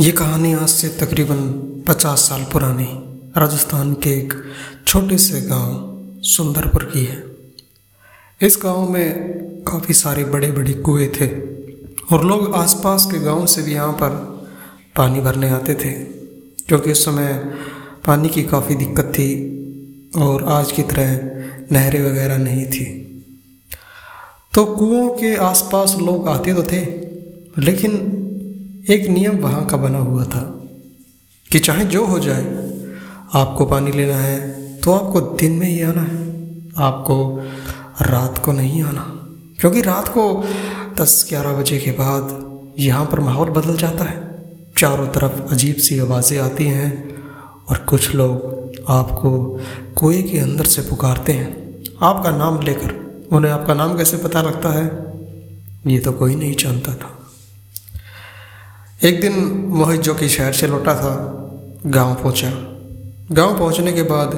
ये कहानी आज से तकरीबन 50 साल पुरानी राजस्थान के एक छोटे से गांव सुंदरपुर की है। इस गांव में काफ़ी सारे बड़े बड़े कुएँ थे और लोग आसपास के गांव से भी यहाँ पर पानी भरने आते थे, क्योंकि उस समय पानी की काफ़ी दिक्कत थी और आज की तरह नहरें वगैरह नहीं थी। तो कुओं के आसपास लोग आते तो थे, लेकिन एक नियम वहाँ का बना हुआ था कि चाहे जो हो जाए, आपको पानी लेना है तो आपको दिन में ही आना है, आपको रात को नहीं आना, क्योंकि रात को 10-11 बजे के बाद यहाँ पर माहौल बदल जाता है। चारों तरफ अजीब सी आवाज़ें आती हैं और कुछ लोग आपको कुएं के अंदर से पुकारते हैं आपका नाम लेकर। उन्हें आपका नाम कैसे पता लगता है, ये तो कोई नहीं जानता था। एक दिन मोहित, जो कि शहर से लौटा था, गांव पहुंचा। गांव पहुंचने के बाद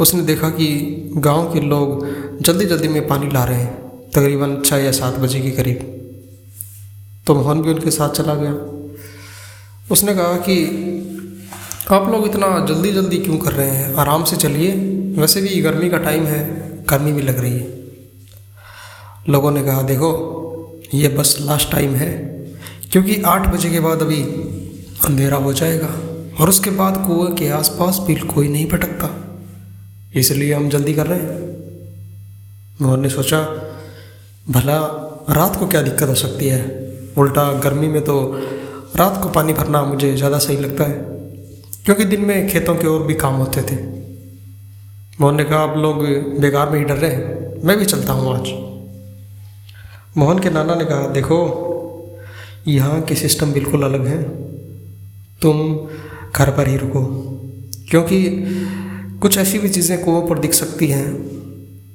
उसने देखा कि गांव के लोग जल्दी जल्दी में पानी ला रहे हैं, तकरीबन 6 या 7 बजे के करीब। तो मोहन भी उनके साथ चला गया। उसने कहा कि आप लोग इतना जल्दी जल्दी क्यों कर रहे हैं, आराम से चलिए, वैसे भी गर्मी का टाइम है, गर्मी भी लग रही है। लोगों ने कहा, देखो ये बस लास्ट टाइम है, क्योंकि 8 बजे के बाद अभी अंधेरा हो जाएगा और उसके बाद कुएं के आसपास भी कोई नहीं भटकता, इसलिए हम जल्दी कर रहे हैं। मोहन ने सोचा, भला रात को क्या दिक्कत हो सकती है, उल्टा गर्मी में तो रात को पानी भरना मुझे ज़्यादा सही लगता है, क्योंकि दिन में खेतों के और भी काम होते थे। मोहन ने कहा, आप लोग बेकार में ही डर रहे हैं, मैं भी चलता हूँ आज। मोहन के नाना ने कहा, देखो यहाँ के सिस्टम बिल्कुल अलग है, तुम घर पर ही रुको, क्योंकि कुछ ऐसी भी चीज़ें कुओं पर दिख सकती हैं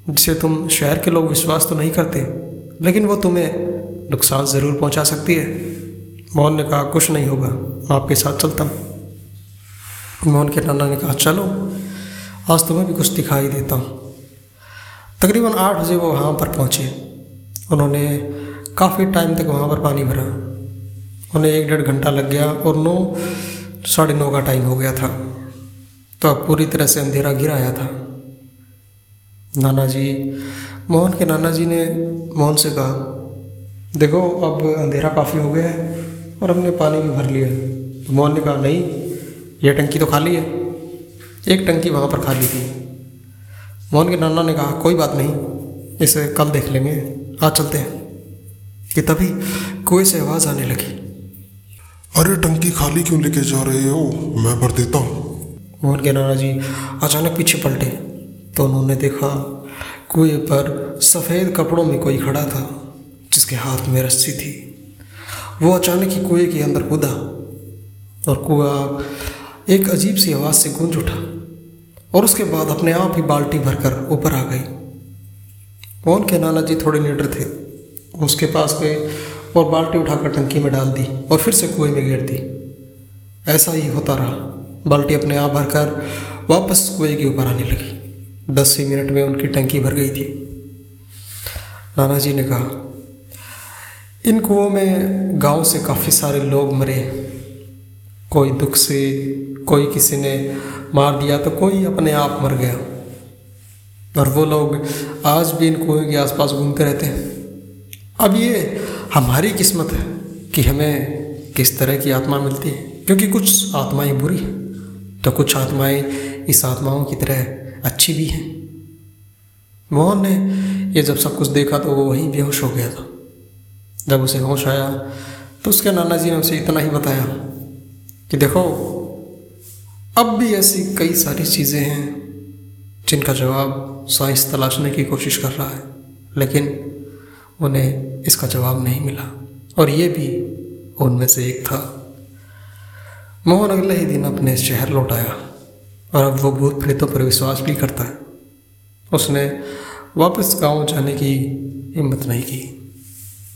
जिसे तुम शहर के लोग विश्वास तो नहीं करते, लेकिन वो तुम्हें नुकसान ज़रूर पहुंचा सकती है। मोहन ने कहा, कुछ नहीं होगा, मैं आपके साथ चलता हूँ। मोहन के नाना ने कहा, चलो आज तुम्हें भी कुछ दिखाई देता हूँ। तकरीबन 8 बजे वो वहाँ पर पहुँचे। उन्होंने काफ़ी टाइम तक वहाँ पर पानी भरा, उन्हें 1-1.5 घंटा लग गया और 9-9:30 का टाइम हो गया था। तो अब पूरी तरह से अंधेरा घिर आया था। मोहन के नाना जी ने मोहन से कहा, देखो अब अंधेरा काफ़ी हो गया है और हमने पानी भी भर लिया है। तो मोहन ने कहा, नहीं, यह टंकी तो खाली है। एक टंकी वहाँ पर खाली थी। मोहन के नाना ने कहा, कोई बात नहीं, इसे कल देख लेंगे, आज चलते हैं। कि तभी कुएं से आवाज आने लगी, अरे टंकी खाली क्यों लेके जा रहे हो, मैं भर देता हूँ। मोहन के नाना जी अचानक पीछे पलटे तो उन्होंने देखा कुएं पर सफ़ेद कपड़ों में कोई खड़ा था जिसके हाथ में रस्सी थी। वो अचानक ही कुएं के अंदर कूदा और कुआ एक अजीब सी आवाज़ से गूंज उठा और उसके बाद अपने आप ही बाल्टी भरकर ऊपर आ गई। मोहन के नाना जी थोड़े निडर थे, उसके पास गए और बाल्टी उठाकर टंकी में डाल दी और फिर से कुएं में गिर दी। ऐसा ही होता रहा, बाल्टी अपने आप भरकर वापस कुएं के ऊपर आने लगी। 10 ही मिनट में उनकी टंकी भर गई थी। नाना जी ने कहा, इन कुओं में गांव से काफ़ी सारे लोग मरे, कोई दुख से, कोई किसी ने मार दिया तो कोई अपने आप मर गया, और वो लोग आज भी इन कुएं के आसपास घूमते रहते हैं। अब ये हमारी किस्मत है कि हमें किस तरह की आत्मा मिलती है, क्योंकि कुछ आत्माएं बुरी हैं तो कुछ आत्माएं इस आत्माओं की तरह अच्छी भी हैं। मोहन ने ये जब सब कुछ देखा तो वो वहीं बेहोश हो गया था। जब उसे होश आया तो उसके नाना जी ने उसे इतना ही बताया कि देखो, अब भी ऐसी कई सारी चीज़ें हैं जिनका जवाब साइंस तलाशने की कोशिश कर रहा है, लेकिन उन्हें इसका जवाब नहीं मिला, और ये भी उनमें से एक था। मोहन अगले ही दिन अपने शहर लौट आया और अब वो भूत प्रेतों पर विश्वास भी करता है। उसने वापस गांव जाने की हिम्मत नहीं की।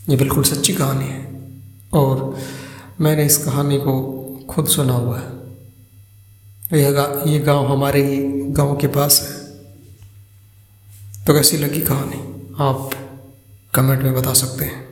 ये बिल्कुल सच्ची कहानी है और मैंने इस कहानी को खुद सुना हुआ है। ये गांव हमारे ही गांव के पास है। तो कैसी लगी कहानी, आप कमेंट में बता सकते हैं।